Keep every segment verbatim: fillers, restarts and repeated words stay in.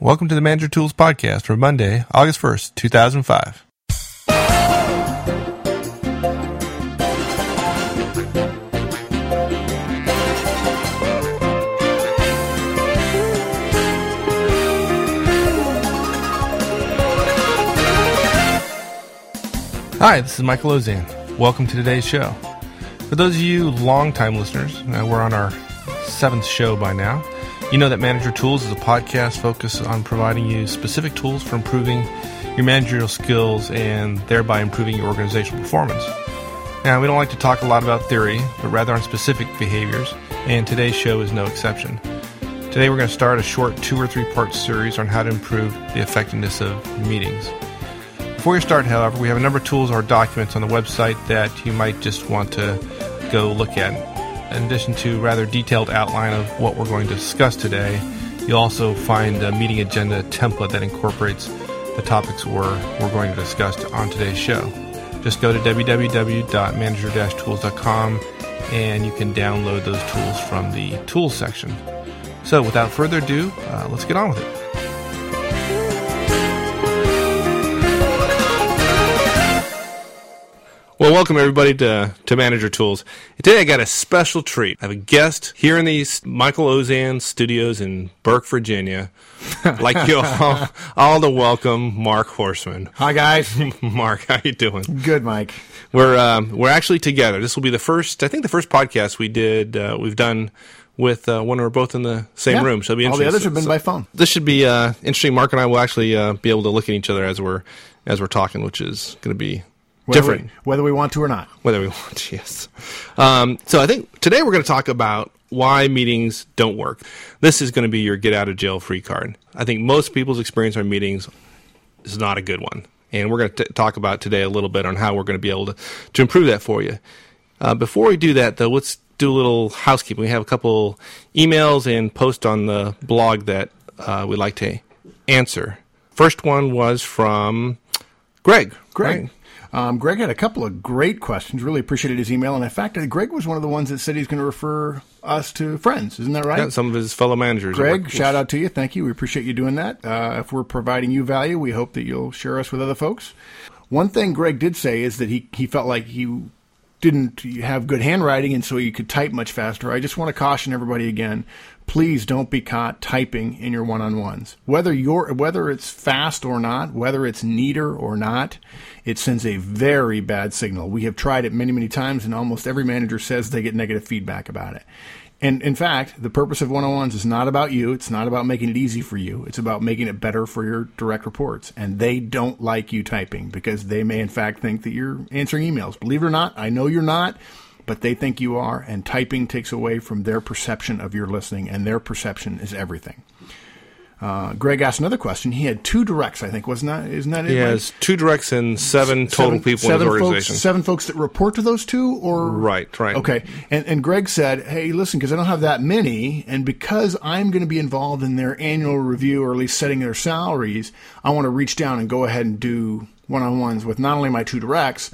Welcome to the Manager Tools podcast for Monday, August first, two thousand five. Hi, this is Michael Ozan. Welcome to today's show. For those of you longtime listeners, we're on our seventh show by now. You know that Manager Tools is a podcast focused on providing you specific tools for improving your managerial skills and thereby improving your organizational performance. Now, we don't like to talk a lot about theory, but rather on specific behaviors, and today's show is no exception. Today, we're going to start a short two- or three-part series on how to improve the effectiveness of meetings. Before you start, however, we have a number of tools or documents on the website that you might just want to go look at. In addition to a rather detailed outline of what we're going to discuss today, you'll also find a meeting agenda template that incorporates the topics we're, we're going to discuss on today's show. Just go to w w w dot manager dash tools dot com and you can download those tools from the tools section. So without further ado, uh, let's get on with it. Well, welcome everybody to, to Manager Tools. Today I got a special treat. I have a guest here in the Michael Ozan studios in Burke, Virginia. Like you all, all to welcome Mark Horseman. Hi guys. Mark, how you doing? Good, Mike. We're um, we're actually together. This will be the first, I think, the first podcast we did. Uh, we've done with uh, when we're both in the same yeah. room. So it'll be all the others have been so, by phone. This should be uh, interesting. Mark and I will actually uh, be able to look at each other as we're as we're talking, which is going to be. Whether different. We, whether we want to or not. Whether we want to, yes. Um, so I think today we're going to talk about why meetings don't work. This is going to be your get-out-of-jail-free card. I think most people's experience on meetings is not a good one. And we're going to t- talk about today a little bit on how we're going to be able to, to improve that for you. Uh, before we do that, though, let's do a little housekeeping. We have a couple emails and posts on the blog that uh, we'd like to answer. First one was from Greg. Greg. Right? Um, Greg had a couple of great questions. Really appreciated his email. And in fact, Greg was one of the ones that said he's going to refer us to friends. Isn't that right? Yeah, some of his fellow managers. Greg, shout out to you. Thank you. We appreciate you doing that. Uh, if we're providing you value, we hope that you'll share us with other folks. One thing Greg did say is that he, he felt like he didn't have good handwriting and so he could type much faster. I just want to caution everybody again. Please don't be caught typing in your one-on-ones. Whether you're, whether it's fast or not, whether it's neater or not, it sends a very bad signal. We have tried it many, many times, and almost every manager says they get negative feedback about it. And in fact, the purpose of one-on-ones is not about you. It's not about making it easy for you. It's about making it better for your direct reports. And they don't like you typing because they may, in fact, think that you're answering emails. Believe it or not, I know you're not. But they think you are, and typing takes away from their perception of your listening, and their perception is everything. Uh, Greg asked another question. He had two directs, I think, wasn't that? Isn't that it? He has two directs and seven total seven, people seven in his organization. Folks, seven folks that report to those two? Or Right, right. Okay. And, and Greg said, hey, listen, because I don't have that many, and because I'm going to be involved in their annual review or at least setting their salaries, I want to reach down and go ahead and do one-on-ones with not only my two directs,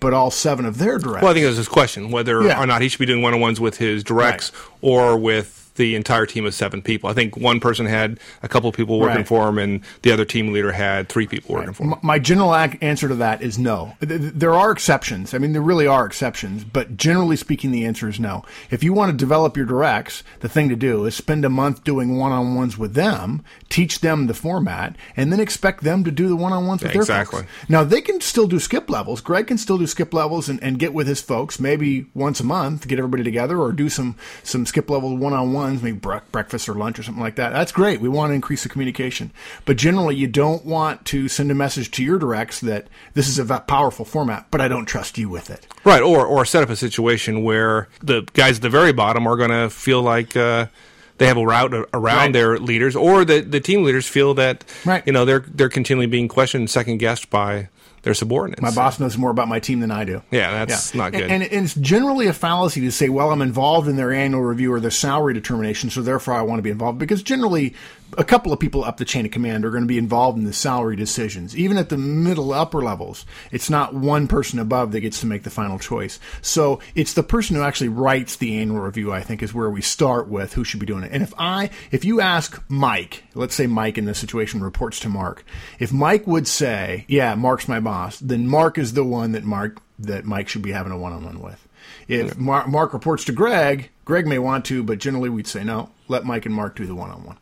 but all seven of their directs. Well, I think it was his question, whether yeah. or not he should be doing one-on-ones with his directs right. or with the entire team of seven people. I think one person had a couple of people working right. for him, and the other team leader had three people right. working for him. My general ac- answer to that is no. There are exceptions. I mean, there really are exceptions, but generally speaking, the answer is no. If you want to develop your directs, the thing to do is spend a month doing one-on-ones with them, teach them the format, and then expect them to do the one-on-ones with yeah, their exactly. folks. Now, they can still do skip levels. Greg can still do skip levels and, and get with his folks maybe once a month, get everybody together, or do some, some skip level one-on-ones, maybe bre- breakfast or lunch or something like that. That's great. We want to increase the communication. But generally, you don't want to send a message to your directs that this is a v- powerful format, but I don't trust you with it. Right, or, or set up a situation where the guys at the very bottom are going to feel like uh, – they have a route around right. their leaders, or the, the team leaders feel that right. you know they're they're continually being questioned and second guessed by their subordinates. My boss knows more about my team than I do. Yeah, that's yeah. not good. And, and, and it's generally a fallacy to say, well, I'm involved in their annual review or their salary determination, so therefore I want to be involved, because generally a couple of people up the chain of command are going to be involved in the salary decisions. Even at the middle upper levels, it's not one person above that gets to make the final choice. So it's the person who actually writes the annual review, I think, is where we start with who should be doing it. And if I, if you ask Mike, let's say Mike in this situation reports to Mark. If Mike would say, yeah, Mark's my boss, then Mark is the one that Mark, that Mike should be having a one-on-one with. If Mar- Mark reports to Greg, Greg may want to, but generally we'd say, no, let Mike and Mark do the one-on-one.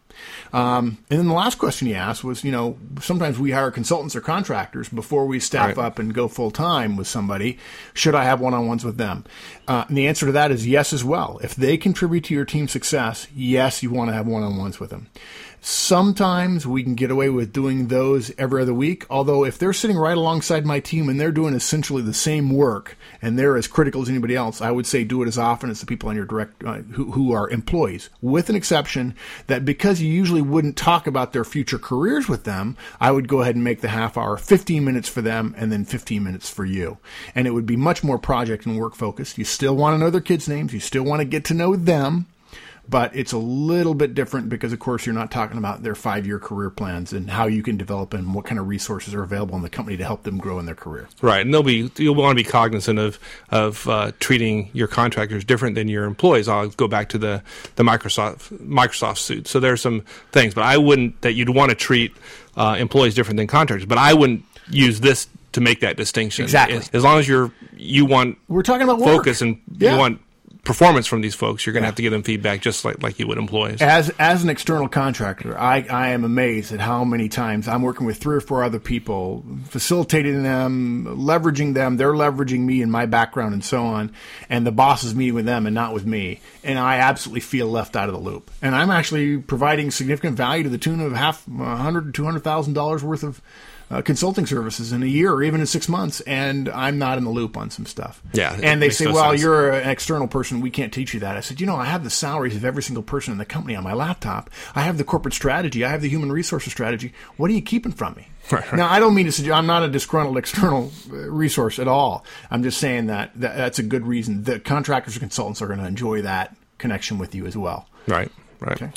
Um, and then the last question he asked was, you know, sometimes we hire consultants or contractors before we staff right. up and go full-time with somebody. Should I have one-on-ones with them? Uh, and the answer to that is yes as well. If they contribute to your team's success, yes, you want to have one-on-ones with them. Sometimes we can get away with doing those every other week, although if they're sitting right alongside my team and they're doing essentially the same work and they're as critical as anybody else, I would say do it as often as the people on your direct uh, who, who are employees, with an exception that because you usually wouldn't talk about their future careers with them, I would go ahead and make the half hour fifteen minutes for them and then fifteen minutes for you. And it would be much more project and work focused. You still want to know their kids' names. You still want to get to know them. But it's a little bit different because, of course, you're not talking about their five-year career plans and how you can develop and what kind of resources are available in the company to help them grow in their career. Right, and they'll be you'll want to be cognizant of of uh, treating your contractors different than your employees. I'll go back to the the Microsoft Microsoft suit. So there are some things, but I wouldn't that you'd want to treat uh, employees different than contractors. But I wouldn't use this to make that distinction. Exactly. As, as long as you're you want we're talking about focus work. and yeah. you want. performance from these folks, you're going to have to give them feedback just like, like you would employees. As as an external contractor, I, I am amazed at how many times I'm working with three or four other people, facilitating them, leveraging them, they're leveraging me and my background and so on, and the boss is meeting with them and not with me, and I absolutely feel left out of the loop. And I'm actually providing significant value to the tune of half, one hundred thousand dollars to two hundred thousand dollars worth of Uh, consulting services in a year or even in six months, and I'm not in the loop on some stuff. Yeah, and they say, no well, sense. You're an external person. We can't teach you that. I said, you know, I have the salaries of every single person in the company on my laptop. I have the corporate strategy. I have the human resources strategy. What are you keeping from me? Right, right. Now, I don't mean to suggest I'm not a disgruntled external resource at all. I'm just saying that, that that's a good reason. The contractors or consultants are going to enjoy that connection with you as well. Right, right. Okay.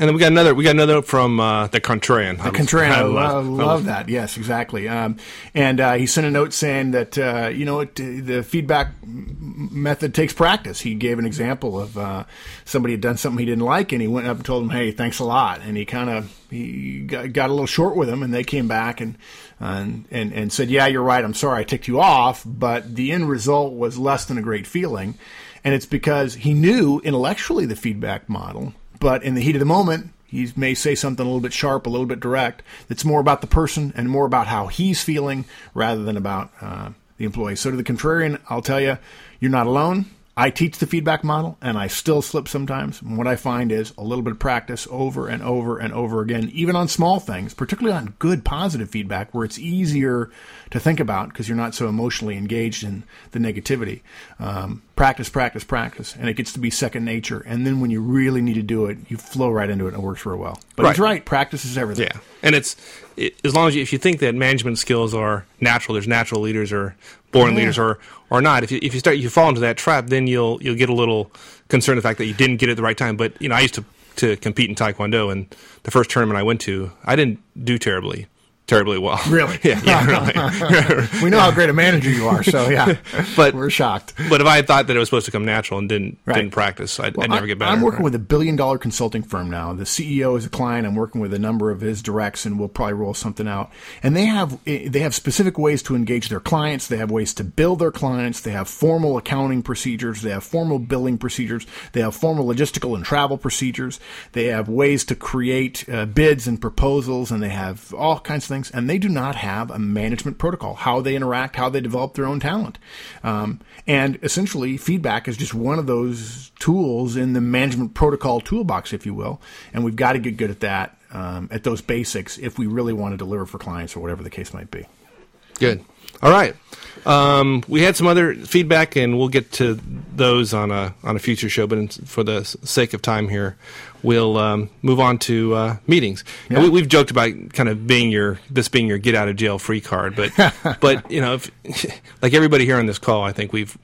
And then we got another. We got another from uh, the Contrarian. The Contrarian. I, I love, love, love that. Yes, exactly. Um, and uh, he sent a note saying that uh, you know it, the feedback method takes practice. He gave an example of uh, somebody had done something he didn't like, and he went up and told him, "Hey, thanks a lot." And he kind of he got, got a little short with him, and they came back and. And, and and said, yeah, you're right, I'm sorry I ticked you off, but the end result was less than a great feeling. And it's because he knew intellectually the feedback model, but in the heat of the moment, he may say something a little bit sharp, a little bit direct, that's more about the person and more about how he's feeling rather than about uh, the employee. So to the Contrarian, I'll tell you, you're not alone. I teach the feedback model, and I still slip sometimes. And what I find is a little bit of practice over and over and over again, even on small things, particularly on good, positive feedback where it's easier to think about because you're not so emotionally engaged in the negativity. Um, practice, practice, practice, and it gets to be second nature. And then when you really need to do it, you flow right into it, and it works real well. But right. he's right. Practice is everything. Yeah, and it's it, as long as you, if you think that management skills are natural, there's natural leaders or born yeah. leaders or, or not. If you if you start you fall into that trap, then you'll you'll get a little concerned the fact that you didn't get it at the right time. But you know, I used to, to compete in Taekwondo, and the first tournament I went to, I didn't do terribly. Terribly well. Really? Yeah. yeah really. We know how great a manager you are, so yeah. but we're shocked. But if I had thought that it was supposed to come natural and didn't right. didn't practice, I'd, well, I'd never get better. I'm working right. with a billion-dollar consulting firm now. The C E O is a client. I'm working with a number of his directs, and we'll probably roll something out. And they have they have specific ways to engage their clients. They have ways to bill their clients. They have formal accounting procedures. They have formal billing procedures. They have formal logistical and travel procedures. They have ways to create uh, bids and proposals, and they have all kinds of things. And they do not have a management protocol, how they interact, how they develop their own talent. Um, and essentially, feedback is just one of those tools in the management protocol toolbox, if you will. And we've got to get good at that, um, at those basics, if we really want to deliver for clients or whatever the case might be. Good. All right. Um, we had some other feedback, and we'll get to those on a on a future show. But in, for the sake of time here, we'll um, move on to uh, meetings. Yeah. We, we've joked about kind of being your this being your get out of jail free card, but but you know, if, like everybody here on this call, I think we've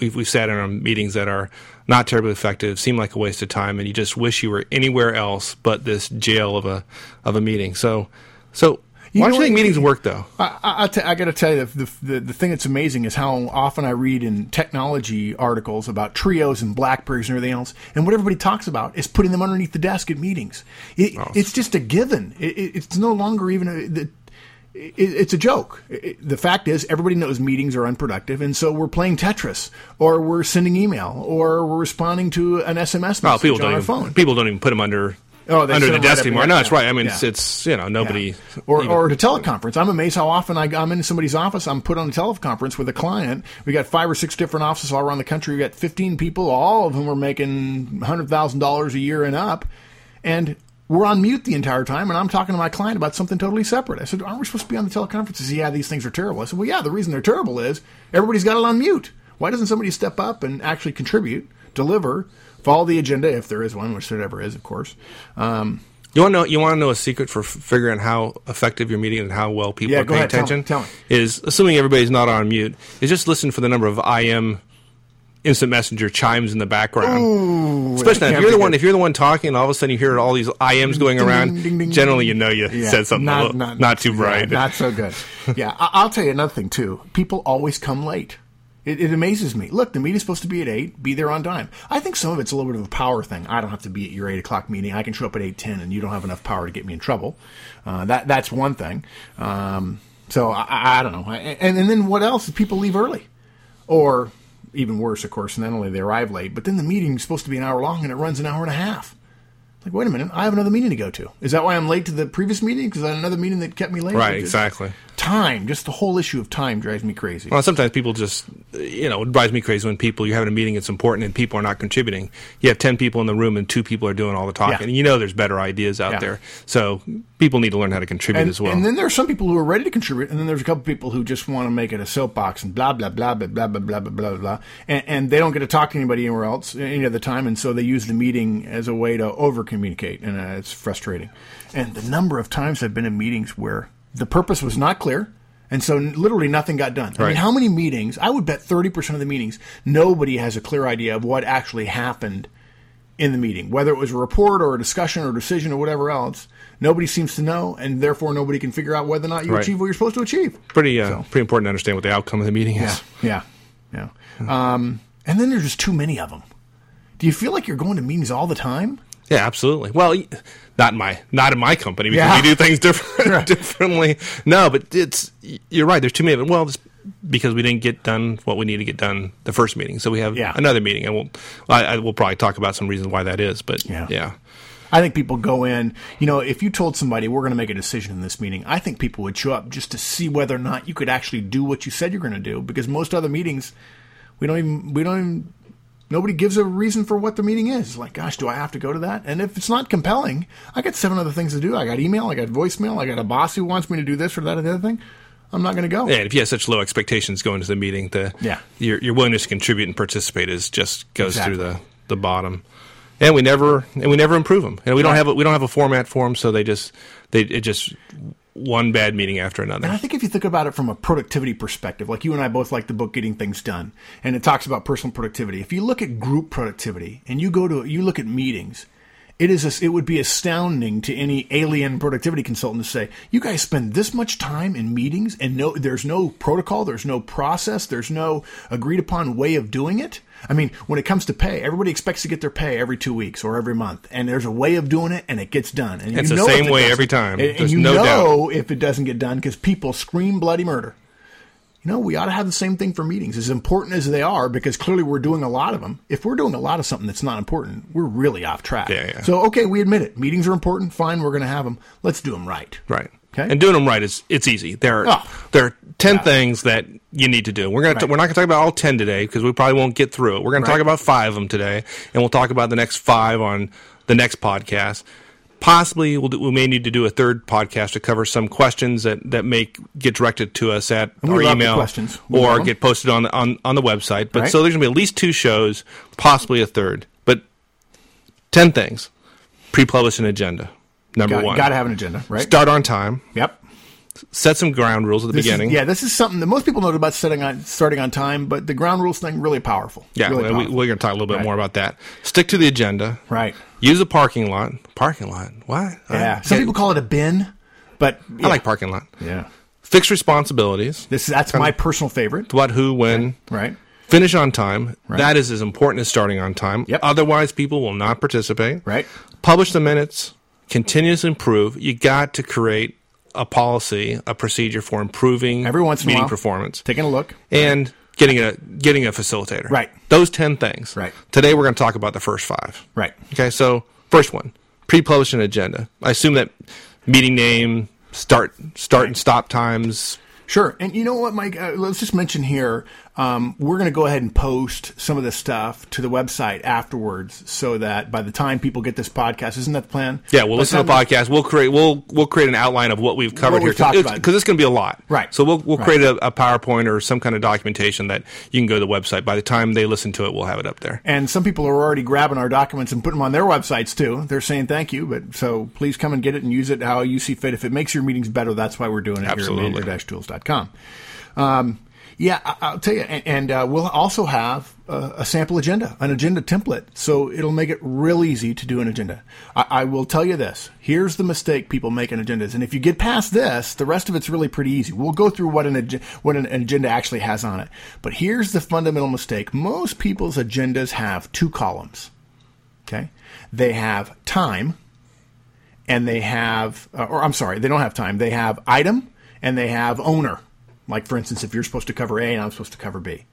we've, we've sat in on meetings that are not terribly effective, seem like a waste of time, and you just wish you were anywhere else but this jail of a of a meeting. So, so you why do you think meetings work, though? I, I, I, t- I got to tell you, the, the the thing that's amazing is how often I read in technology articles about Trios and BlackBerries and everything else, and what everybody talks about is putting them underneath the desk at meetings. It, oh. It's just a given. It, it, it's no longer even a... The, It's a joke. The fact is, everybody knows meetings are unproductive, and so we're playing Tetris, or we're sending email, or we're responding to an S M S message oh, people on don't our even, phone. People don't even put them under oh, under the right desk anymore. No, that's right. I mean, yeah. it's, it's you know nobody yeah. or even, or at a teleconference. I'm amazed how often I, I'm in somebody's office. I'm put on a teleconference with a client. We got five or six different offices all around the country. We got fifteen people, all of whom are making one hundred thousand dollars a year and up, and we're on mute the entire time, and I'm talking to my client about something totally separate. I said, aren't we supposed to be on the teleconference? He said, yeah, these things are terrible. I said, well, yeah, the reason they're terrible is everybody's got it on mute. Why doesn't somebody step up and actually contribute, deliver, follow the agenda, if there is one, which there never is, of course. Um, you want to know, you want to know a secret for f- figuring how effective your meeting and how well people yeah, are paying ahead, attention? Tell me, tell me. Is, assuming everybody's not on mute, is just listen for the number of I M instant messenger chimes in the background. Ooh, especially if you're the good. one if you're the one talking and all of a sudden you hear all these I Ms going ding, around, ding, ding, ding, generally you know you yeah, said something not, a little, not, not too bright. Yeah, not so good. Yeah, I'll tell you another thing too. People always come late. It, it amazes me. Look, the meeting's supposed to be at eight, be there on time. I think some of it's a little bit of a power thing. I don't have to be at your eight o'clock meeting. I can show up at eight ten and you don't have enough power to get me in trouble. Uh, that That's one thing. Um, so I, I don't know. And, and then what else? People leave early. Or... even worse, of course, and not only they arrive late, but then the meeting's supposed to be an hour long and it runs an hour and a half. Like, wait a minute, I have another meeting to go to. Is that why I'm late to the previous meeting? Because I had another meeting that kept me late? Right, exactly. Time, just the whole issue of time drives me crazy. Well, sometimes people just, you know, it drives me crazy when people, you're having a meeting, it's important, and people are not contributing. You have ten people in the room and two people are doing all the talking. Yeah. And you know there's better ideas out yeah. there. So people need to learn how to contribute and, as well. And then there are some people who are ready to contribute, and then there's a couple people who just want to make it a soapbox and blah, blah, blah, blah, blah, blah, blah, blah, blah, blah. And, and they don't get to talk to anybody anywhere else any other time, and so they use the meeting as a way to overcome communicate, and uh, it's frustrating. And the number of times I've been in meetings where the purpose was not clear, and so n- literally nothing got done. Right. I mean, how many meetings, I would bet thirty percent of the meetings, nobody has a clear idea of what actually happened in the meeting. Whether it was a report or a discussion or a decision or whatever else, nobody seems to know, and therefore nobody can figure out whether or not you right. achieve what you're supposed to achieve. Pretty uh, so. pretty important to understand what the outcome of the meeting is. Yeah, yeah. yeah. Um, and then there's just too many of them. Do you feel like you're going to meetings all the time? Yeah, absolutely. Well, not in my not in my company because yeah. we do things different, right. differently. No, but it's you're right. There's too many of them. Well, it's because we didn't get done what we need to get done the first meeting, so we have yeah. another meeting, and we'll I, I, we'll probably talk about some reasons why that is. But yeah. yeah, I think people go in. You know, if you told somebody we're going to make a decision in this meeting, I think people would show up just to see whether or not you could actually do what you said you're going to do. Because most other meetings, we don't even we don't even. Nobody gives a reason for what the meeting is. It's like, gosh, do I have to go to that? And if it's not compelling, I got seven other things to do. I got email, I got voicemail, I got a boss who wants me to do this or that or the other thing. I'm not going to go. Yeah, and if you have such low expectations going into the meeting, the yeah. your, your willingness to contribute and participate is just goes exactly. through the, the bottom. And we never and we never improve them. And we yeah. don't have a, we don't have a format for them, so they just they it just. one bad meeting after another. And I think if you think about it from a productivity perspective, like you and I both like the book Getting Things Done, and it talks about personal productivity. If you look at group productivity and you go to you look at meetings, it is a, it would be astounding to any alien productivity consultant to say, you guys spend this much time in meetings and no there's no protocol, there's no process, there's no agreed upon way of doing it. I mean, when it comes to pay, everybody expects to get their pay every two weeks or every month, and there's a way of doing it, and it gets done. And it's you know the same it way doesn't. every time. And, and you no know doubt. if it doesn't get done because people scream bloody murder. You know, we ought to have the same thing for meetings, as important as they are, because clearly we're doing a lot of them. If we're doing a lot of something that's not important, we're really off track. Yeah, yeah. So, okay, we admit it. Meetings are important. Fine, we're going to have them. Let's do them right. Right. Okay. And doing them right is it's easy. There are oh, there are ten yeah. things that you need to do. We're gonna right. t- we're not gonna talk about all ten today because we probably won't get through it. We're gonna right. talk about five of them today, and we'll talk about the next five on the next podcast. Possibly we'll do, we may need to do a third podcast to cover some questions that, that may get directed to us at our email or get posted on on on the website. But right. so there's gonna be at least two shows, possibly a third. But ten things. Pre-publish an agenda. Number got, one. Got to have an agenda, right? Start on time. Yep. set some ground rules at the this beginning. Is, yeah, this is something that most people know about setting on starting on time, but the ground rules thing really powerful. Yeah, really powerful. We, we're going to talk a little bit right. more about that. Stick to the agenda. Right. Use a parking lot. Parking lot. Why? Yeah. Right. Some yeah. people call it a bin, but yeah. I like parking lot. Yeah. Fix responsibilities. This is that's kind my of, personal favorite. What, who, when. Right. right. Finish on time. Right. That is as important as starting on time. Yep. Otherwise, people will not participate. Right. Publish the minutes. Continuous improve. You got to create a policy, a procedure for improving every once in meeting a while, performance. Taking a look. And right. getting a getting a facilitator. Right. Those ten things. Right. Today, we're going to talk about the first five. Right. Okay, so first one, pre-publish an agenda. I assume that meeting name, start, start right. and stop times. Sure. And you know what, Mike? Uh, let's just mention here, um, we're going to go ahead and post some of this stuff to the website afterwards so that by the time people get this podcast, isn't that the plan? Yeah, we'll listen to the podcast. We'll create we'll we'll create an outline of what we've covered here. Because it's, it's going to be a lot. Right. So we'll we'll right. create a, a PowerPoint or some kind of documentation that you can go to the website. By the time they listen to it, we'll have it up there. And some people are already grabbing our documents and putting them on their websites, too. They're saying thank you. But so please come and get it and use it how you see fit. If it makes your meetings better, that's why we're doing it Absolutely. here at manager tools dot com. Um, yeah, I'll tell you, and, and uh, we'll also have a, a sample agenda, an agenda template, so it'll make it real easy to do an agenda. I, I will tell you this. Here's the mistake people make in agendas, and if you get past this, the rest of it's really pretty easy. We'll go through what an, ag- what an agenda actually has on it, but here's the fundamental mistake. Most people's agendas have two columns, okay? They have time, and they have, uh, or I'm sorry, they don't have time. They have item, and they have owner. Like, for instance, if you're supposed to cover A and I'm supposed to cover B.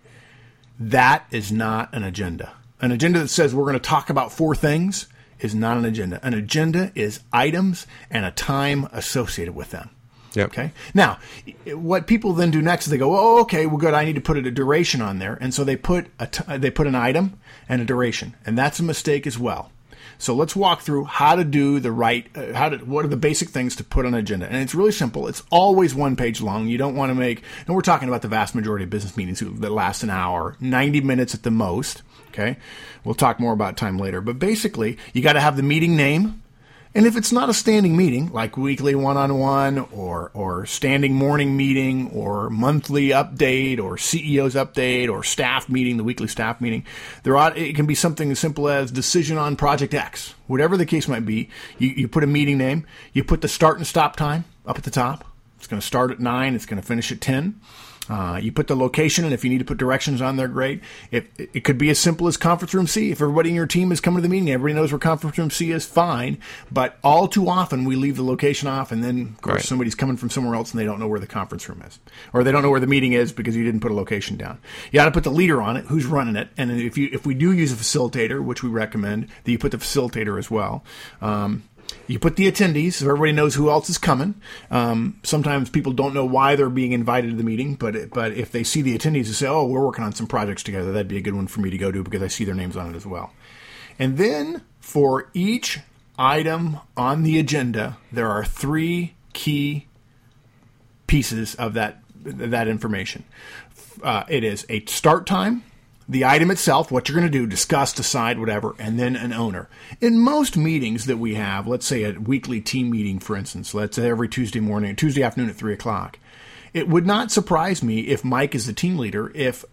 That is not an agenda. An agenda that says we're going to talk about four things is not an agenda. An agenda is items and a time associated with them. Yep. Okay. Now, what people then do next is they go, oh, okay, well, good. I need to put a duration on there. And so they put a t- they put an item and a duration. And that's a mistake as well. So let's walk through how to do the right, uh, how to, what are the basic things to put on an agenda. And it's really simple. It's always one page long. You don't want to make, and we're talking about the vast majority of business meetings that last an hour, ninety minutes at the most, okay? We'll talk more about time later. But basically, you got to have the meeting name. And if it's not a standing meeting, like weekly one-on-one or or standing morning meeting or monthly update or C E O's update or staff meeting, the weekly staff meeting, there ought, it can be something as simple as decision on Project X. Whatever the case might be, you, you put a meeting name. You put the start and stop time up at the top. It's going to start at nine. It's going to finish at ten. Uh, you put the location, and if you need to put directions on there, great. It, it, it could be as simple as conference room C. If everybody in your team is coming to the meeting, everybody knows where conference room C is, fine. But all too often, we leave the location off, and then, of course, right. somebody's coming from somewhere else, and they don't know where the conference room is. Or they don't know where the meeting is because you didn't put a location down. You got to put the leader on it, who's running it. And if you if we do use a facilitator, which we recommend, that you put the facilitator as well. Um You put the attendees, so everybody knows who else is coming. Um, sometimes people don't know why they're being invited to the meeting, but but if they see the attendees and say, oh, we're working on some projects together, that'd be a good one for me to go to because I see their names on it as well. And then for each item on the agenda, there are three key pieces of that, that information. Uh, it is a start time, the item itself, what you're going to do, discuss, decide, whatever, and then an owner. In most meetings that we have, let's say a weekly team meeting, for instance, let's say every Tuesday morning, Tuesday afternoon at three o'clock, it would not surprise me if Mike is the team leader, if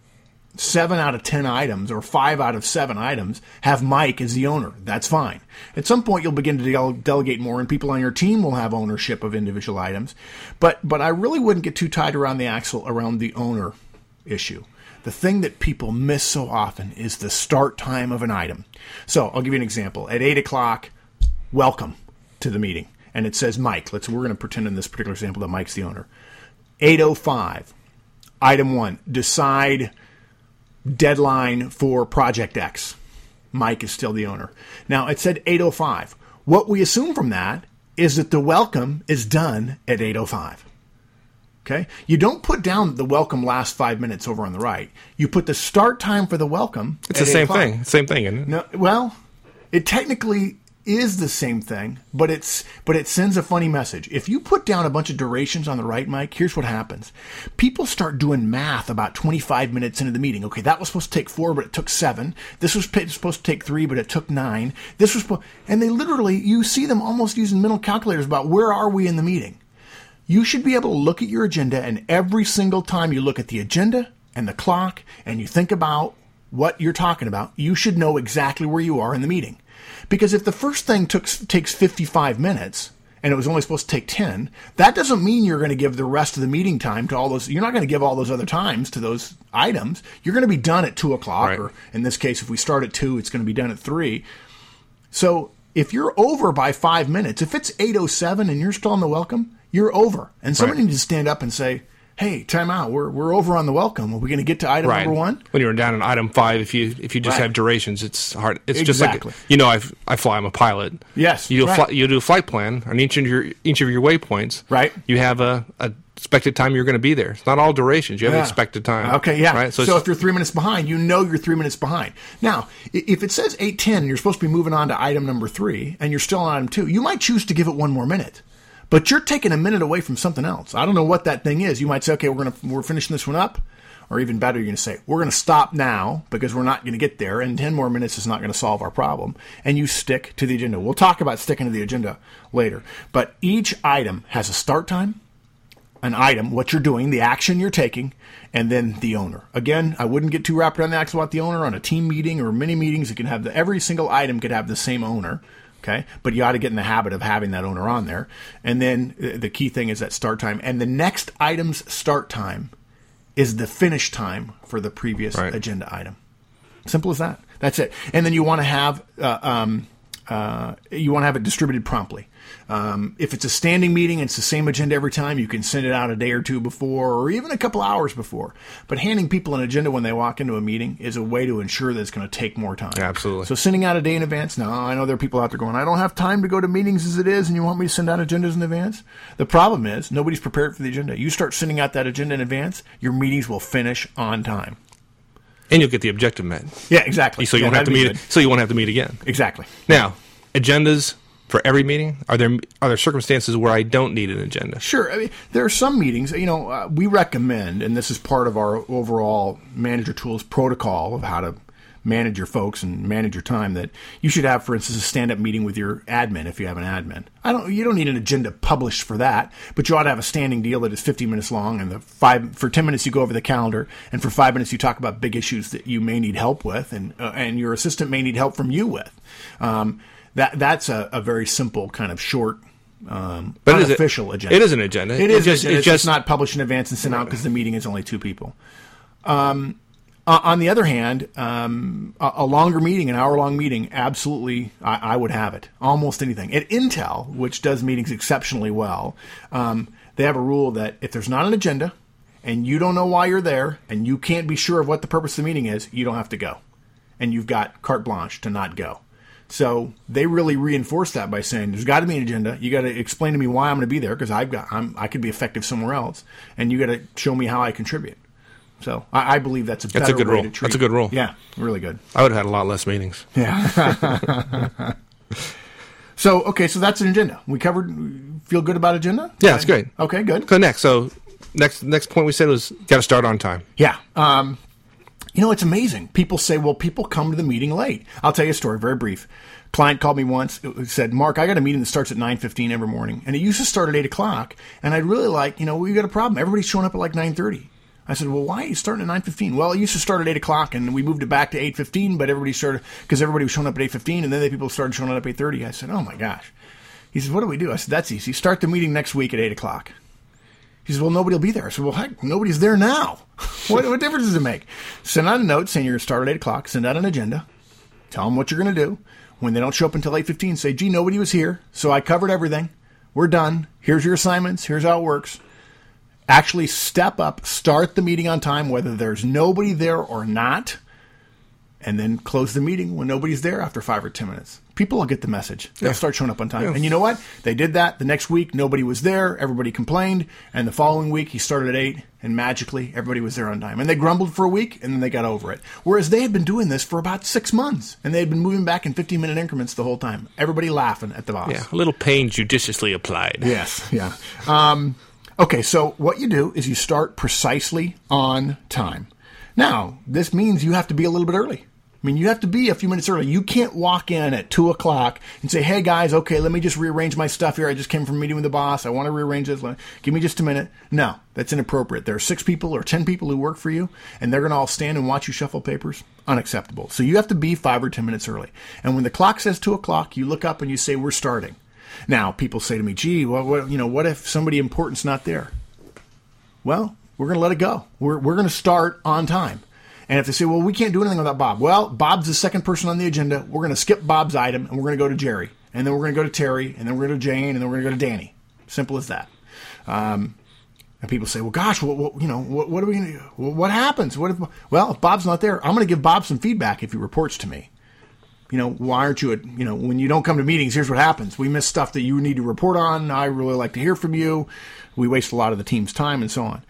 seven out of ten items or five out of seven items have Mike as the owner. That's fine. At some point, you'll begin to dele- delegate more, and people on your team will have ownership of individual items. But but I really wouldn't get too tied around the axle around the owner issue. The thing that people miss so often is the start time of an item. So I'll give you an example. At eight o'clock, welcome to the meeting. And it says Mike. Let's We're going to pretend in this particular example that Mike's the owner. eight oh five, item one, decide deadline for Project X. Mike is still the owner. Now, it said eight oh five. What we assume from that is that the welcome is done at eight oh five. Okay. You don't put down the welcome last five minutes over on the right. You put the start time for the welcome. It's the same thing. Same thing, isn't it? No, well, it technically is the same thing, but it's but it sends a funny message. If you put down a bunch of durations on the right, Mike, here's what happens. People start doing math about twenty-five minutes into the meeting. Okay, that was supposed to take four, but it took seven. This was supposed to take three, but it took nine. This was, and they literally, you see them almost using mental calculators about where are we in the meeting. You should be able to look at your agenda, and every single time you look at the agenda and the clock and you think about what you're talking about, you should know exactly where you are in the meeting. Because if the first thing took, takes fifty-five minutes and it was only supposed to take ten, that doesn't mean you're going to give the rest of the meeting time to all those. You're not going to give all those other times to those items. You're going to be done at two o'clock, right? Or in this case, if we start at two, it's going to be done at three. So if you're over by five minutes, if it's eight oh seven and you're still on the welcome, you're over. And somebody right. needs to stand up and say, hey, time out. We're we're over on the welcome. Are we going to get to item right. number one? When you're down in item five, if you if you just right. have durations, it's hard. It's exactly. just like, you know, I I fly. I'm a pilot. Yes, you do right. fly, you do a flight plan on each of your each of your waypoints. Right. You have a, a expected time you're going to be there. It's not all durations. You have yeah. an expected time. Okay. Yeah. Right? So, so if you're three minutes behind, you know you're three minutes behind. Now, if it says eight ten, and you're supposed to be moving on to item number three, and you're still on item two, you might choose to give it one more minute. But you're taking a minute away from something else. I don't know what that thing is. You might say, okay, we're gonna we're finishing this one up. Or even better, you're going to say, we're going to stop now because we're not going to get there, and ten more minutes is not going to solve our problem. And you stick to the agenda. We'll talk about sticking to the agenda later. But each item has a start time, an item, what you're doing, the action you're taking, and then the owner. Again, I wouldn't get too wrapped around the axle about the owner on a team meeting or many meetings. It can have the, every single item could have the same owner. Okay, but you ought to get in the habit of having that owner on there. And then the key thing is that start time. And the next item's start time is the finish time for the previous right. agenda item. Simple as that. That's it. And then you want to have uh, um, uh, you want to have it distributed promptly. Um, if it's a standing meeting and it's the same agenda every time, you can send it out a day or two before or even a couple hours before. But handing people an agenda when they walk into a meeting is a way to ensure that it's going to take more time. Absolutely. So sending out a day in advance, now I know there are people out there going, I don't have time to go to meetings as it is, and you want me to send out agendas in advance? The problem is nobody's prepared for the agenda. You start sending out that agenda in advance, your meetings will finish on time. And you'll get the objective met. Yeah, exactly. So you, yeah, won't, have to meet, so you won't have to meet again. Exactly. Now, agendas... For every meeting? Are there are there circumstances where I don't need an agenda? Sure. I mean, there are some meetings, you know, uh, we recommend, and this is part of our overall Manager Tools protocol of how to manage your folks and manage your time, that you should have, for instance, a stand-up meeting with your admin if you have an admin. I don't. You don't need an agenda published for that, but you ought to have a standing deal that is fifteen minutes long, and the five for ten minutes you go over the calendar, and for five minutes you talk about big issues that you may need help with, and uh, and your assistant may need help from you with. Um That That's a, a very simple kind of short, um, but unofficial it, agenda. It is an agenda. It, it is just, an agenda. It's, it's just not published in advance and sent out because the meeting is only two people. Um, uh, on the other hand, um, a, a longer meeting, an hour-long meeting, absolutely, I, I would have it. Almost anything. At Intel, which does meetings exceptionally well, um, they have a rule that if there's not an agenda and you don't know why you're there and you can't be sure of what the purpose of the meeting is, you don't have to go. And you've got carte blanche to not go. So they really reinforce that by saying there's got to be an agenda. You got to explain to me why I'm going to be there because I've got I'm, I could be effective somewhere else, and you got to show me how I contribute. So I, I believe that's a better that's a good way rule. to treat. That's a good rule. Yeah, really good. I would have had a lot less meetings. Yeah. So okay, so that's an agenda. We covered. Feel good about agenda? Yeah, that's great. Okay, good. So next, so next next point we said was got to start on time. Yeah. Um, You know, it's amazing. People say, well, people come to the meeting late. I'll tell you a story, very brief. Client called me once, said, Mark, I got a meeting that starts at nine fifteen every morning. And it used to start at eight o'clock. And I'd really like, you know, we got a problem. Everybody's showing up at like nine thirty. I said, well, why are you starting at nine fifteen? Well, it used to start at eight o'clock, and we moved it back to eight fifteen, but everybody started, because everybody was showing up at eight fifteen, and then the people started showing up at eight thirty. I said, oh, my gosh. He said, what do we do? I said, that's easy. Start the meeting next week at eight o'clock. He says, well, nobody will be there. I said, well, heck, nobody's there now. what, what difference does it make? Send out a note saying you're going to start at eight o'clock. Send out an agenda. Tell them what you're going to do. When they don't show up until eight fifteen, say, gee, nobody was here, so I covered everything. We're done. Here's your assignments. Here's how it works. Actually step up. Start the meeting on time, whether there's nobody there or not, and then close the meeting when nobody's there after five or ten minutes. People will get the message. They'll yeah. start showing up on time. Yeah. And you know what? They did that. The next week, nobody was there. Everybody complained. And the following week, he started at eight, and magically, everybody was there on time. And they grumbled for a week, and then they got over it. Whereas they had been doing this for about six months, and they had been moving back in fifteen-minute increments the whole time. Everybody laughing at the boss. Yeah, a little pain judiciously applied. Yes, yeah. Um, okay, so what you do is you start precisely on time. Now, this means you have to be a little bit early. I mean, you have to be a few minutes early. You can't walk in at two o'clock and say, hey, guys, okay, let me just rearrange my stuff here. I just came from a meeting with the boss. I want to rearrange this. Give me just a minute. No, that's inappropriate. There are six people or ten people who work for you, and they're going to all stand and watch you shuffle papers. Unacceptable. So you have to be five or ten minutes early. And when the clock says two o'clock, you look up and you say, we're starting. Now, people say to me, gee, well, what, you know, what if somebody important's not there? Well, we're going to let it go. We're, we're going to start on time. And if they say, well, we can't do anything without Bob. Well, Bob's the second person on the agenda. We're going to skip Bob's item, and we're going to go to Jerry. And then we're going to go to Terry, and then we're going to Jane, and then we're going to go to Danny. Simple as that. Um, and people say, well, gosh, what, what, you know, what, what are we going to do? What happens? What if, well, if Bob's not there, I'm going to give Bob some feedback if he reports to me. You know, why aren't you, at, you know, when you don't come to meetings, here's what happens. We miss stuff that you need to report on. I really like to hear from you. We waste a lot of the team's time and so on.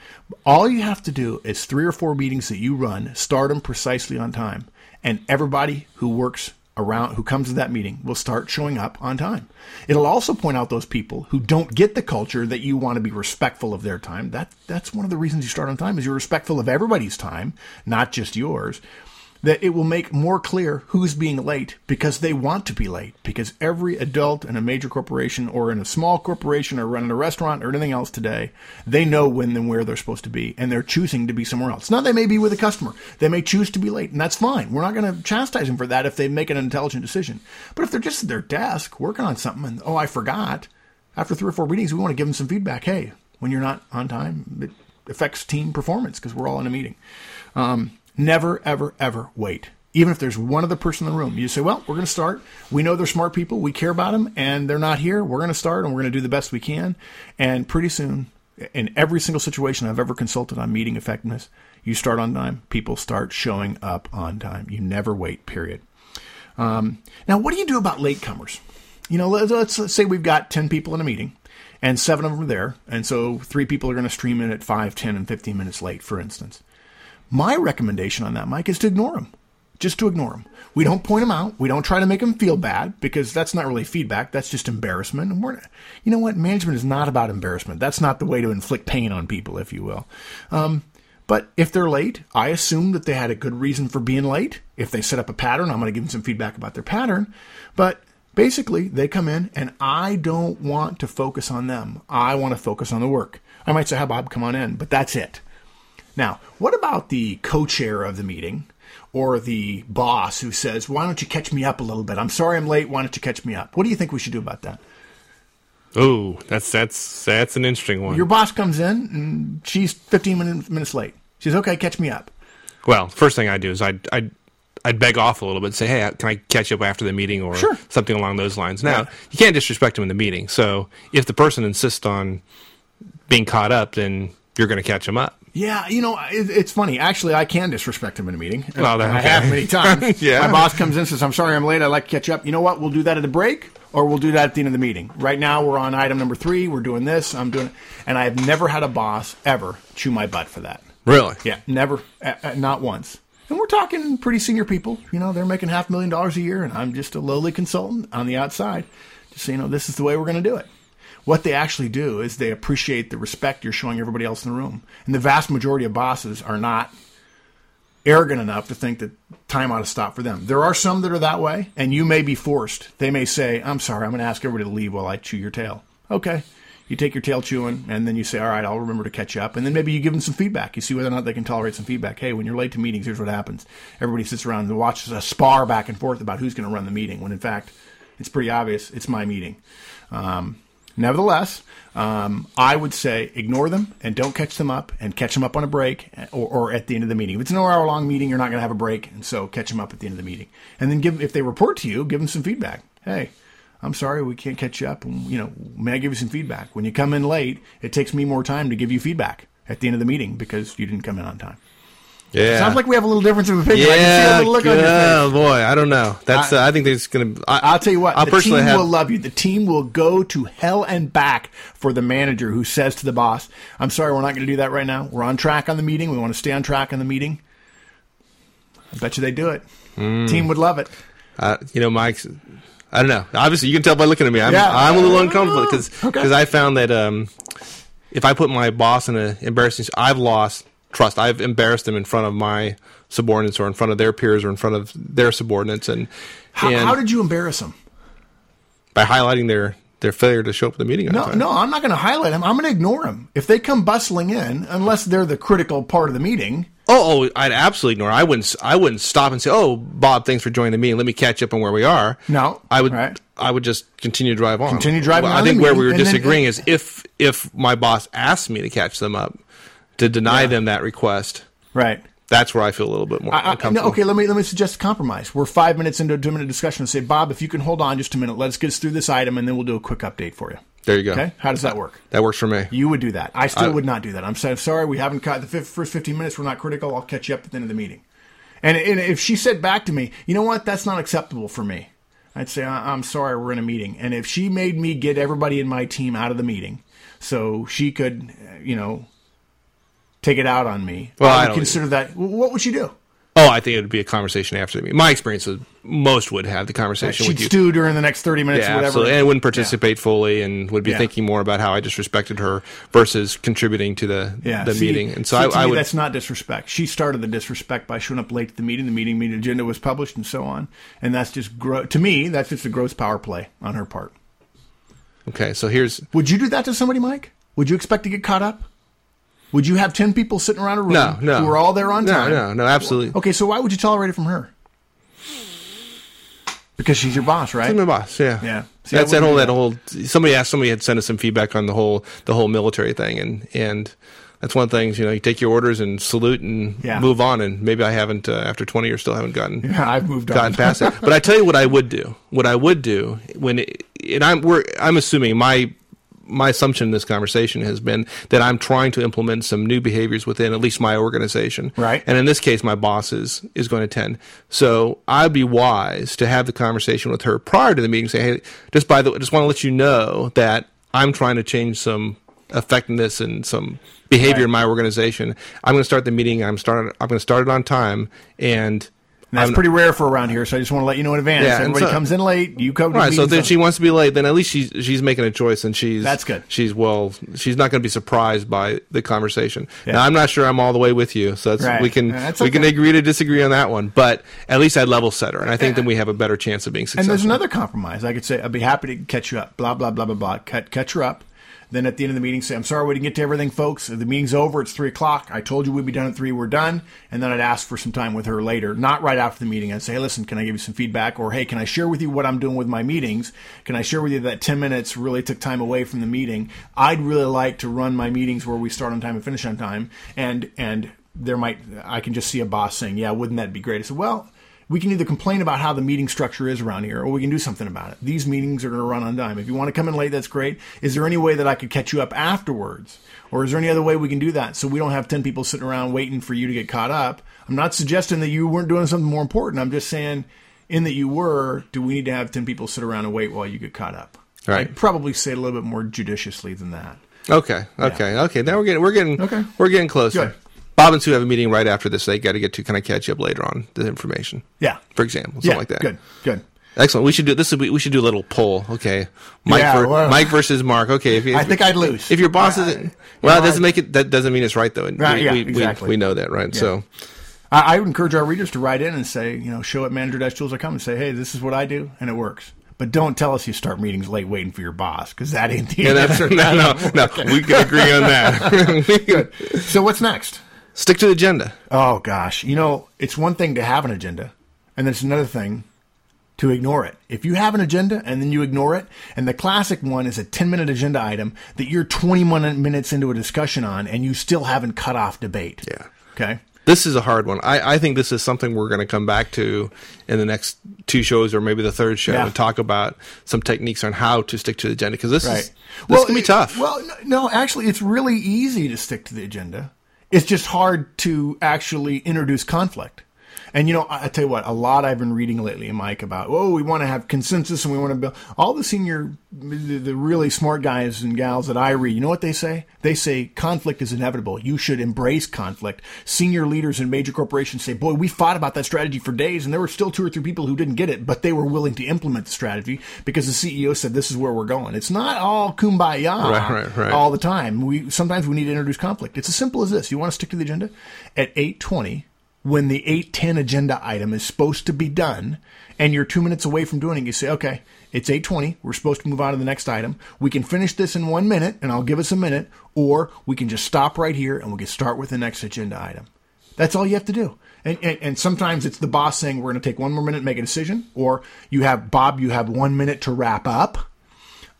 All you have to do is three or four meetings that you run, start them precisely on time. And everybody who works around, who comes to that meeting will start showing up on time. It'll also point out those people who don't get the culture that you want to be respectful of their time. That, that's one of the reasons you start on time is you're respectful of everybody's time, not just yours. That it will make more clear who's being late because they want to be late. Because every adult in a major corporation or in a small corporation or running a restaurant or anything else today, they know when and where they're supposed to be, and they're choosing to be somewhere else. Now, they may be with a customer. They may choose to be late, and that's fine. We're not going to chastise them for that if they make an intelligent decision. But if they're just at their desk working on something and, oh, I forgot, after three or four meetings, we want to give them some feedback. Hey, when you're not on time, it affects team performance because we're all in a meeting. Um... Never, ever, ever wait. Even if there's one other person in the room, you say, well, we're going to start. We know they're smart people. We care about them, and they're not here. We're going to start, and we're going to do the best we can. And pretty soon, in every single situation I've ever consulted on meeting effectiveness, you start on time. People start showing up on time. You never wait, period. Um, now, what do you do about latecomers? You know, let's, let's say we've got ten people in a meeting, and seven of them are there. And so three people are going to stream in at five, ten, and fifteen minutes late, for instance. My recommendation on that, Mike, is to ignore them. Just to ignore them. We don't point them out. We don't try to make them feel bad because that's not really feedback. That's just embarrassment. And we're not, you know what? Management is not about embarrassment. That's not the way to inflict pain on people, if you will. Um, but if they're late, I assume that they had a good reason for being late. If they set up a pattern, I'm going to give them some feedback about their pattern. But basically, they come in, and I don't want to focus on them. I want to focus on the work. I might say, hi, Bob, come on in. But that's it. Now, what about the co-chair of the meeting or the boss who says, why don't you catch me up a little bit? I'm sorry I'm late. Why don't you catch me up? What do you think we should do about that? Oh, that's that's that's an interesting one. Your boss comes in and she's fifteen minutes late. She says, okay, catch me up. Well, first thing I do is I'd, I'd, I'd beg off a little bit and say, hey, can I catch up after the meeting or sure. something along those lines? Now, yeah. you can't disrespect them in the meeting. So if the person insists on being caught up, then you're going to catch them up. Yeah, you know, it, it's funny. Actually, I can disrespect him in a meeting. Well, okay. I have many times. yeah. My boss comes in and says, I'm sorry I'm late. I'd like to catch up. You know what? We'll do that at the break or we'll do that at the end of the meeting. Right now, we're on item number three. We're doing this. I'm doing it. And I have never had a boss ever chew my butt for that. Really? Yeah, never. Uh, uh, not once. And we're talking pretty senior people. You know, they're making half a million dollars a year, and I'm just a lowly consultant on the outside. Just so you know, this is the way we're going to do it. What they actually do is they appreciate the respect you're showing everybody else in the room. And the vast majority of bosses are not arrogant enough to think that time ought to stop for them. There are some that are that way, and you may be forced. They may say, I'm sorry, I'm going to ask everybody to leave while I chew your tail. Okay. You take your tail chewing, and then you say, all right, I'll remember to catch up. And then maybe you give them some feedback. You see whether or not they can tolerate some feedback. Hey, when you're late to meetings, here's what happens. Everybody sits around and watches us spar back and forth about who's going to run the meeting, when in fact, it's pretty obvious it's my meeting. Um... Nevertheless, um, I would say ignore them and don't catch them up and catch them up on a break or, or at the end of the meeting. If it's an hour-long meeting, you're not going to have a break, and so catch them up at the end of the meeting. And then give if they report to you, give them some feedback. Hey, I'm sorry we can't catch you up. And, you know, may I give you some feedback? When you come in late, it takes me more time to give you feedback at the end of the meeting because you didn't come in on time. Yeah, sounds like we have a little difference of opinion. Yeah, I can see a little look on your face. Oh boy, I don't know. That's I, uh, I think there's going to. I'll tell you what. I'll the personally team have... will love you. The team will go to hell and back for the manager who says to the boss, "I'm sorry, we're not going to do that right now. We're on track on the meeting. We want to stay on track on the meeting." I bet you they do it. Mm. The team would love it. Uh, you know, Mike. I don't know. Obviously, you can tell by looking at me. I'm, yeah. I'm a little uncomfortable because because okay. I found that um, if I put my boss in an embarrassing, I've lost trust. I've embarrassed them in front of my subordinates or in front of their peers or in front of their subordinates. And how, and how did you embarrass them? By highlighting their, their failure to show up at the meeting on no, time. No, I'm not going to highlight them. I'm going to ignore them. If they come bustling in, unless they're the critical part of the meeting. Oh, oh I'd absolutely ignore. I wouldn't. I wouldn't stop and say, "Oh, Bob, thanks for joining the meeting. Let me catch up on where we are." No, I would. Right. I would just continue to drive on. Continue driving. Well, on I think where meeting, we were disagreeing then, is if if my boss asked me to catch them up, to deny yeah. them that request. Right. That's where I feel a little bit more I, I, uncomfortable. No, okay, let me let me suggest a compromise. We're five minutes into a two minute discussion and say, Bob, if you can hold on just a minute, let's get us through this item and then we'll do a quick update for you. There you go. Okay, how does that work? That works for me. You would do that. I still I, would not do that. I'm sorry, we haven't caught the first fifteen minutes. We're not critical. I'll catch you up at the end of the meeting. And, and if she said back to me, you know what, that's not acceptable for me, I'd say, I'm sorry, we're in a meeting. And if she made me get everybody in my team out of the meeting so she could, you know, take it out on me. Well, I would I consider either. that. What would you do? Oh, I think it would be a conversation after the meeting. My experience was most would have the conversation right. with you. She'd stew during the next thirty minutes yeah, or whatever. Absolutely. And wouldn't participate yeah. fully and would be yeah. thinking more about how I disrespected her versus contributing to the, yeah. the see, meeting. And so see, I, to I me, would. That's not disrespect. She started the disrespect by showing up late to the meeting. The meeting meeting agenda was published and so on. And that's just, gro- to me, that's just a gross power play on her part. Okay, so here's. Would you do that to somebody, Mike? Would you expect to get caught up? Would you have ten people sitting around a room no, no. who were all there on time? No, no, no, absolutely. Okay, so why would you tolerate it from her? Because she's your boss, right? She's my boss, yeah. Yeah. See, That's that whole, that whole, somebody asked, somebody had sent us some feedback on the whole, the whole military thing. And, and that's one of the things, you know, you take your orders and salute and yeah. move on. And maybe I haven't, uh, after twenty years, still haven't gotten, yeah, I've moved on. gotten past it. But I tell you what I would do. What I would do when, it, and I'm, we're, I'm assuming my, My assumption in this conversation has been that I'm trying to implement some new behaviors within at least my organization. Right. And in this case, my boss is, is going to attend. So I'd be wise to have the conversation with her prior to the meeting, say, hey, just by the way, just want to let you know that I'm trying to change some effectiveness and some behavior right. in my organization. I'm going to start the meeting. I'm starting, I'm going to start it on time. And And that's I'm, pretty rare for around here, so I just want to let you know in advance. Yeah, Everybody so, comes in late, you come. Right, so if she wants to be late, then at least she's she's making a choice, and she's that's good. She's well, she's not going to be surprised by the conversation. Yeah. Now I'm not sure I'm all the way with you, so that's, right. we can that's okay. we can agree to disagree on that one. But at least I level set her, and I think yeah. then we have a better chance of being successful. And there's another compromise. I could say I'd be happy to catch you up. Blah blah blah blah blah. Cut catch her up. Then at the end of the meeting, say, I'm sorry we didn't get to everything, folks. The meeting's over. It's three o'clock. I told you we'd be done at three. We're done. And then I'd ask for some time with her later, not right after the meeting. I'd say, hey, listen, can I give you some feedback? Or, hey, can I share with you what I'm doing with my meetings? Can I share with you that ten minutes really took time away from the meeting? I'd really like to run my meetings where we start on time and finish on time. And and there might I can just see a boss saying, yeah, wouldn't that be great? I said, well, we can either complain about how the meeting structure is around here, or we can do something about it. These meetings are going to run on time. If you want to come in late, that's great. Is there any way that I could catch you up afterwards? Or is there any other way we can do that so we don't have ten people sitting around waiting for you to get caught up? I'm not suggesting that you weren't doing something more important. I'm just saying, in that you were, do we need to have ten people sit around and wait while you get caught up? Right. I'd probably say it a little bit more judiciously than that. Okay. Okay. Yeah. Okay. Now we're getting we're getting okay. we're getting closer. Good. Bob and Sue have a meeting right after this. They got to get to. Can I catch you up later on the information? Yeah, for example, something yeah, like that. Good, good, excellent. We should do this. Would be, we should do a little poll. Okay, Mike, yeah, ver- well, Mike versus Mark. Okay, if, if, I think I'd lose. If your boss I, isn't, I, well, that doesn't make it. That doesn't mean it's right though. Right, we, yeah, we, exactly. We, we know that, right? Yeah. So, I, I would encourage our readers to write in and say, you know, show at manager tools dot com and say, hey, this is what I do, and it works. But don't tell us you start meetings late waiting for your boss, because that ain't the yeah, answer. No, no, no, no. We can agree on that. Good. So what's next? Stick to the agenda. Oh, gosh. You know, it's one thing to have an agenda, and it's another thing to ignore it. If you have an agenda and then you ignore it, and the classic one is a ten-minute agenda item that you're twenty minutes into a discussion on, and you still haven't cut off debate. Yeah. Okay? This is a hard one. I, I think this is something we're going to come back to in the next two shows or maybe the third show yeah. and talk about some techniques on how to stick to the agenda, because this, right. is, this well, can be tough. It, well, no, actually, it's really easy to stick to the agenda. It's just hard to actually introduce conflict. And, you know, I, I tell you what, a lot I've been reading lately, Mike, about, oh, we want to have consensus and we want to build. All the senior, the, the really smart guys and gals that I read, you know what they say? They say conflict is inevitable. You should embrace conflict. Senior leaders in major corporations say, boy, we fought about that strategy for days and there were still two or three people who didn't get it, but they were willing to implement the strategy because the C E O said this is where we're going. It's not all kumbaya right, right, right. all the time. We sometimes we need to introduce conflict. It's as simple as this. You want to stick to the agenda? At eight twenty, when the eight ten agenda item is supposed to be done and you're two minutes away from doing it, you say, okay, it's eight twenty. We're supposed to move on to the next item. We can finish this in one minute and I'll give us a minute, or we can just stop right here and we'll get start with the next agenda item. That's all you have to do. And, and, and sometimes it's the boss saying, we're going to take one more minute and make a decision. Or you have, Bob, you have one minute to wrap up.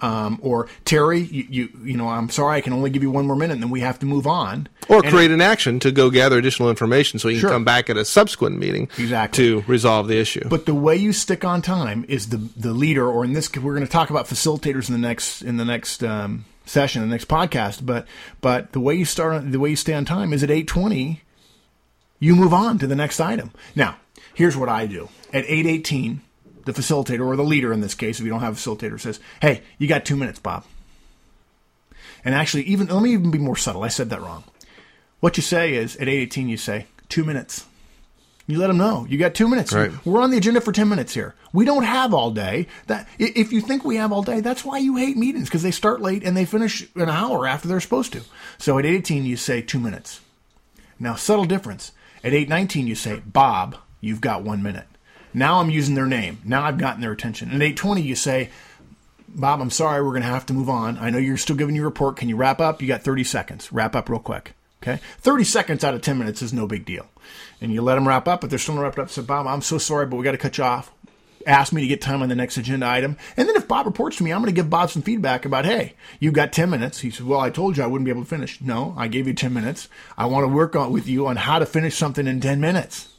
Um, or Terry, you, you you know, I'm sorry, I can only give you one more minute, and then we have to move on. Or and create it, an action to go gather additional information so you sure. can come back at a subsequent meeting exactly. to resolve the issue. But the way you stick on time is the the leader, or in this, we're going to talk about facilitators in the next in the next um, session, the next podcast. But but the way you start, the way you stay on time is at eight twenty. You move on to the next item. Now, here's what I do at eight eighteen. The facilitator, or the leader in this case, if you don't have a facilitator, says, hey, you got two minutes, Bob. And actually, even let me even be more subtle. I said that wrong. What you say is, at eight eighteen, you say, two minutes. You let them know. You got two minutes. Right. We're on the agenda for ten minutes here. We don't have all day. That if you think we have all day, that's why you hate meetings, because they start late and they finish an hour after they're supposed to. So at eight eighteen, you say two minutes. Now, subtle difference. At eight nineteen, you say, Bob, you've got one minute. Now I'm using their name. Now I've gotten their attention. And at eight twenty, you say, Bob, I'm sorry, we're going to have to move on. I know you're still giving your report. Can you wrap up? You got thirty seconds. Wrap up real quick. Okay? thirty seconds out of ten minutes is no big deal. And you let them wrap up, but they're still not wrapped up. So, Bob, I'm so sorry, but we got to cut you off. Ask me to get time on the next agenda item. And then if Bob reports to me, I'm going to give Bob some feedback about, hey, you've got ten minutes. He said, well, I told you I wouldn't be able to finish. No, I gave you ten minutes. I want to work on, with you on how to finish something in ten minutes.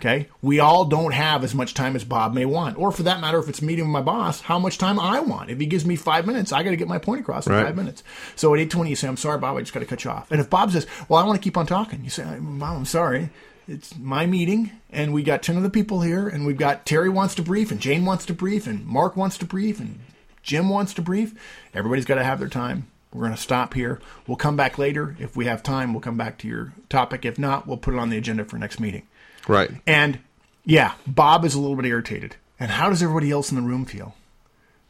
Okay, we all don't have as much time as Bob may want. Or for that matter, if it's meeting with my boss, how much time I want. If he gives me five minutes, I got to get my point across in right. five minutes. So at eight twenty, you say, I'm sorry, Bob, I just got to cut you off. And if Bob says, well, I want to keep on talking, you say, Bob, I'm sorry. It's my meeting, and we got ten other people here, and we've got Terry wants to brief, and Jane wants to brief, and Mark wants to brief, and Jim wants to brief. Everybody's got to have their time. We're going to stop here. We'll come back later. If we have time, we'll come back to your topic. If not, we'll put it on the agenda for next meeting. Right. And, yeah, Bob is a little bit irritated. And how does everybody else in the room feel?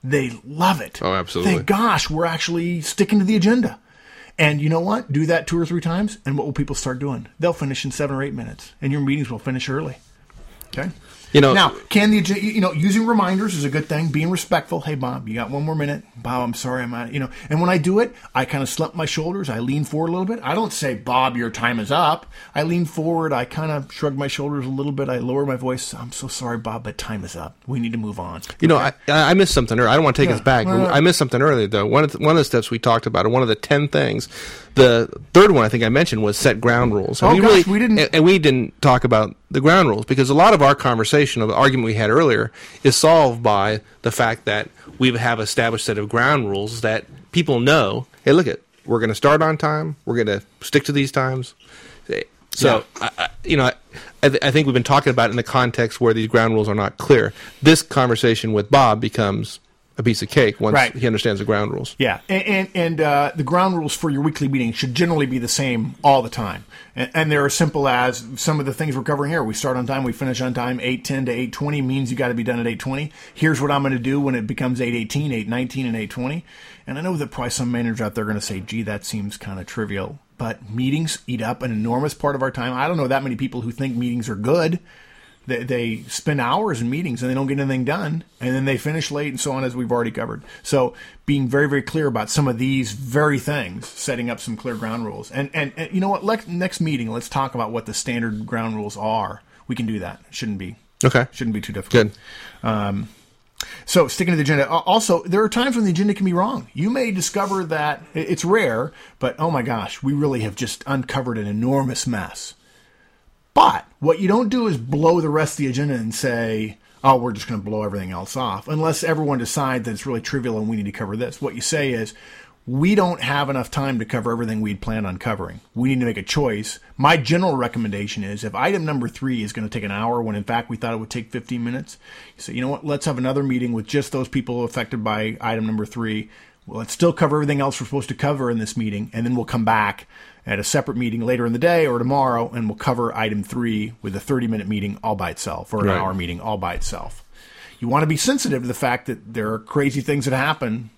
They love it. Oh, absolutely. Thank gosh, we're actually sticking to the agenda. And you know what? Do that two or three times, and what will people start doing? They'll finish in seven or eight minutes, and your meetings will finish early. Okay? You know, now, can the you know using reminders is a good thing. Being respectful. Hey, Bob, you got one more minute. Bob, I'm sorry, I'm out. You know, and when I do it, I kind of slump my shoulders. I lean forward a little bit. I don't say, Bob, your time is up. I lean forward. I kind of shrug my shoulders a little bit. I lower my voice. I'm so sorry, Bob, but time is up. We need to move on. You know, I, I missed something earlier. I don't want to take yeah. us back. No, no, no. I missed something earlier though. One of the, one of the steps we talked about, or one of the ten things. The third one I think I mentioned was set ground rules. And oh, we, gosh, really, we didn't, and we didn't talk about the ground rules because a lot of our conversation, of the argument we had earlier, is solved by the fact that we have established set of ground rules that people know. Hey, look it, we're going to start on time. We're going to stick to these times. So, yeah. I, I, you know, I, I think we've been talking about it in the context where these ground rules are not clear. This conversation with Bob becomes a piece of cake once right. he understands the ground rules. Yeah, and and, and uh, the ground rules for your weekly meeting should generally be the same all the time. And, and they're as simple as some of the things we're covering here. We start on time, we finish on time. eight ten to eight twenty means you got to be done at eight twenty. Here's what I'm going to do when it becomes eight eighteen, eight nineteen, and eight twenty. And I know that probably some managers out there are going to say, gee, that seems kind of trivial. But meetings eat up an enormous part of our time. I don't know that many people who think meetings are good. They, they spend hours in meetings and they don't get anything done, and then they finish late and so on, as we've already covered. So being very, very clear about some of these very things, setting up some clear ground rules. And, and, and you know what? Let, next meeting, let's talk about what the standard ground rules are. We can do that. It shouldn't be. Okay. Shouldn't be too difficult. Good. Um, so sticking to the agenda. Also, there are times when the agenda can be wrong. You may discover that it's rare, but oh my gosh, we really have just uncovered an enormous mess. But what you don't do is blow the rest of the agenda and say, oh, we're just going to blow everything else off, unless everyone decides that it's really trivial and we need to cover this. What you say is, we don't have enough time to cover everything we'd planned on covering. We need to make a choice. My general recommendation is if item number three is going to take an hour when in fact we thought it would take fifteen minutes, you say, you know what, let's have another meeting with just those people affected by item number three. Well, let's still cover everything else we're supposed to cover in this meeting, and then we'll come back at a separate meeting later in the day or tomorrow, and we'll cover item three with a thirty-minute meeting all by itself or an right. hour meeting all by itself. You want to be sensitive to the fact that there are crazy things that happen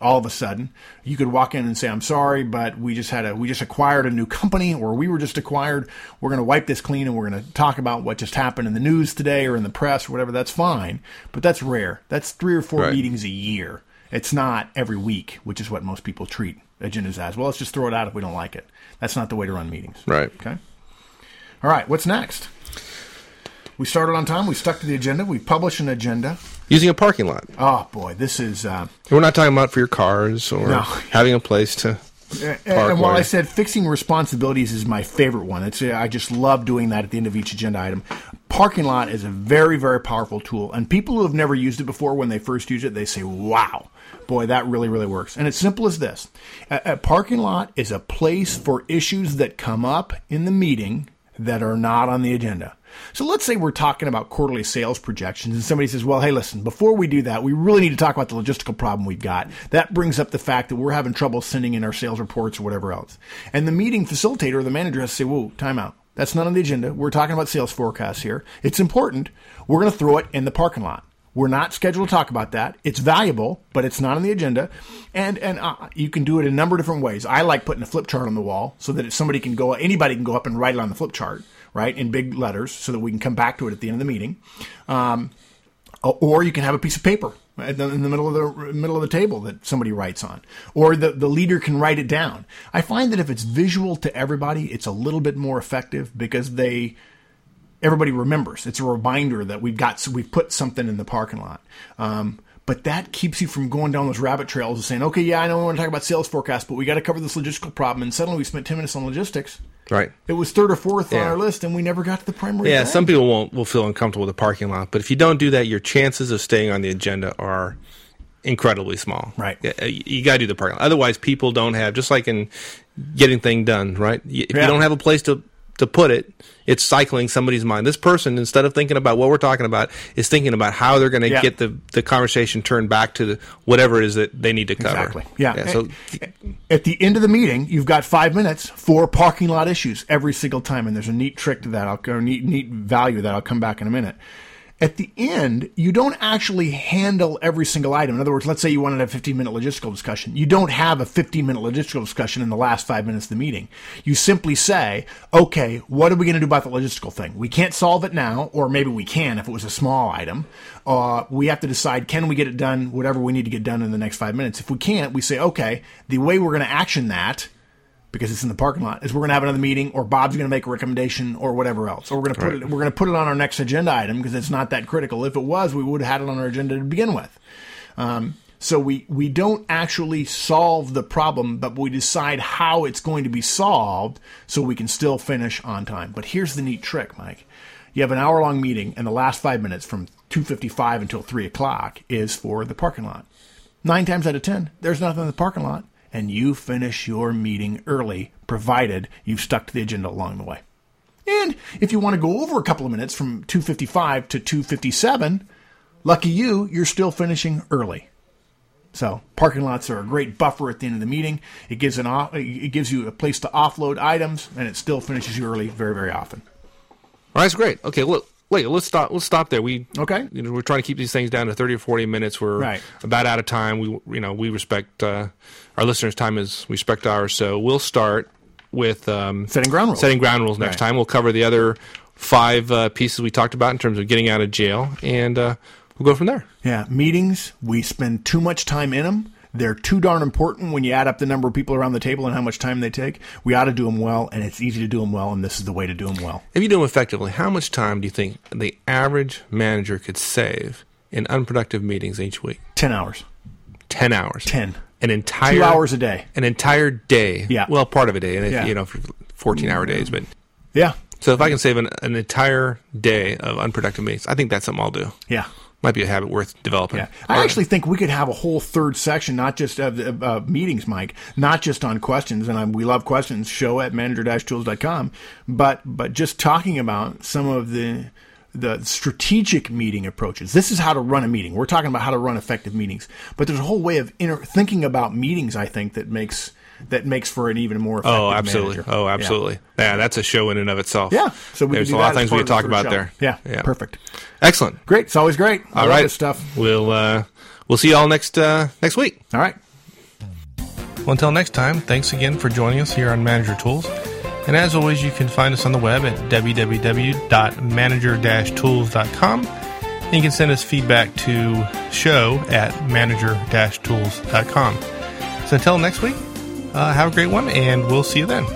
all of a sudden. You could walk in and say, I'm sorry, but we just had a we just acquired a new company, or we were just acquired. We're going to wipe this clean, and we're going to talk about what just happened in the news today or in the press or whatever. That's fine, but that's rare. That's three or four right. meetings a year. It's not every week, which is what most people treat agendas as. Well, let's just throw it out if we don't like it. That's not the way to run meetings. Right. Okay. All right. What's next? We started on time. We stuck to the agenda. We published an agenda. Using a parking lot. Oh, boy. This is... Uh, We're not talking about for your cars or no. having a place to... And, and while I said fixing responsibilities is my favorite one, it's, I just love doing that at the end of each agenda item. Parking lot is a very, very powerful tool. And people who have never used it before, when they first use it, they say, wow, boy, that really, really works. And it's simple as this. A, a parking lot is a place for issues that come up in the meeting that are not on the agenda. So let's say we're talking about quarterly sales projections, and somebody says, well, hey, listen, before we do that, we really need to talk about the logistical problem we've got. That brings up the fact that we're having trouble sending in our sales reports or whatever else. And the meeting facilitator or the manager has to say, whoa, time out. That's not on the agenda. We're talking about sales forecasts here. It's important. We're going to throw it in the parking lot. We're not scheduled to talk about that. It's valuable, but it's not on the agenda. And and uh, you can do it a number of different ways. I like putting a flip chart on the wall so that if somebody can go, anybody can go up and write it on the flip chart. Right, in big letters so that we can come back to it at the end of the meeting. Um, or you can have a piece of paper in the, in the middle of the middle of the table that somebody writes on. Or the, the leader can write it down. I find that if it's visual to everybody, it's a little bit more effective because they... everybody remembers. It's a reminder that we've got we've put something in the parking lot. Um, but that keeps you from going down those rabbit trails and saying, okay, yeah, I know we want to talk about sales forecasts, but we got to cover this logistical problem. And suddenly we spent ten minutes on logistics. Right. It was third or fourth yeah. on our list, and we never got to the primary. Yeah, plan. Some people won't will feel uncomfortable with the parking lot, but if you don't do that, your chances of staying on the agenda are incredibly small. Right. You got to do the parking lot. Otherwise, people don't have, just like in Getting Things Done, right? If yeah. you don't have a place to, to put it, it's cycling somebody's mind. This person, instead of thinking about what we're talking about, is thinking about how they're going to yeah. get the, the conversation turned back to the, whatever it is that they need to cover. Exactly. Yeah. yeah so at, at the end of the meeting, you've got five minutes for parking lot issues every single time, and there's a neat trick to that. I'll or neat neat value to that. I'll come back in a minute. At the end, you don't actually handle every single item. In other words, let's say you wanted a fifteen-minute logistical discussion. You don't have a fifteen-minute logistical discussion in the last five minutes of the meeting. You simply say, okay, what are we going to do about the logistical thing? We can't solve it now, or maybe we can if it was a small item. Uh, we have to decide, can we get it done, whatever we need to get done in the next five minutes? If we can't, we say, okay, the way we're going to action that, because it's in the parking lot, is we're going to have another meeting, or Bob's going to make a recommendation, or whatever else. Or we're going to put right. it, we're going to put it on our next agenda item because it's not that critical. If it was, we would have had it on our agenda to begin with. Um, so we, we don't actually solve the problem, but we decide how it's going to be solved so we can still finish on time. But here's the neat trick, Mike. You have an hour-long meeting, and the last five minutes from two fifty-five until three o'clock is for the parking lot. Nine times out of ten, there's nothing in the parking lot. And you finish your meeting early, provided you've stuck to the agenda along the way. And if you want to go over a couple of minutes from two fifty-five to two fifty-seven, lucky you, you're still finishing early. So parking lots are a great buffer at the end of the meeting. It gives an off, it gives you a place to offload items, and it still finishes you early very, very often. All right, that's great. Okay, look. Wait, let's stop. Let's stop there. We okay. You know, we're trying to keep these things down to thirty or forty minutes. We're right. about out of time. We, you know, we respect uh, our listeners' time as we respect ours. So we'll start with um, setting ground rules. Setting ground rules next right. time. We'll cover the other five uh, pieces we talked about in terms of getting out of jail, and uh, we'll go from there. Yeah, meetings. We spend too much time in them. They're too darn important when you add up the number of people around the table and how much time they take. We ought to do them well, and it's easy to do them well, and this is the way to do them well. If you do them effectively, how much time do you think the average manager could save in unproductive meetings each week? Ten hours. Ten hours. Ten. An entire... Two hours a day. An entire day. Yeah. Well, part of a day, and yeah. you know, fourteen-hour days, but... Yeah. So if I can save an, an entire day of unproductive meetings, I think that's something I'll do. Yeah. might be a habit worth developing. Yeah. I or, actually think we could have a whole third section, not just of uh, uh, meetings, Mike, not just on questions. And I'm, we love questions. Show at manager dash tools dot com, but but just talking about some of the the strategic meeting approaches. This is how to run a meeting. We're talking about how to run effective meetings, but there's a whole way of inter- thinking about meetings. I think that makes. That makes for an even more effective oh, absolutely. manager. Oh, absolutely. Yeah. yeah, that's a show in and of itself. Yeah. So we There's a lot of things we could talk about show. there. Yeah. yeah. Perfect. Excellent. Great. It's always great. All I right. Love this stuff. We'll, uh, we'll see you all next, uh, next week. All right. Well, until next time, thanks again for joining us here on Manager Tools. And as always, you can find us on the web at w w w dot manager dash tools dot com. And you can send us feedback to show at manager dash tools dot com. So until next week, Uh, have a great one, and we'll see you then.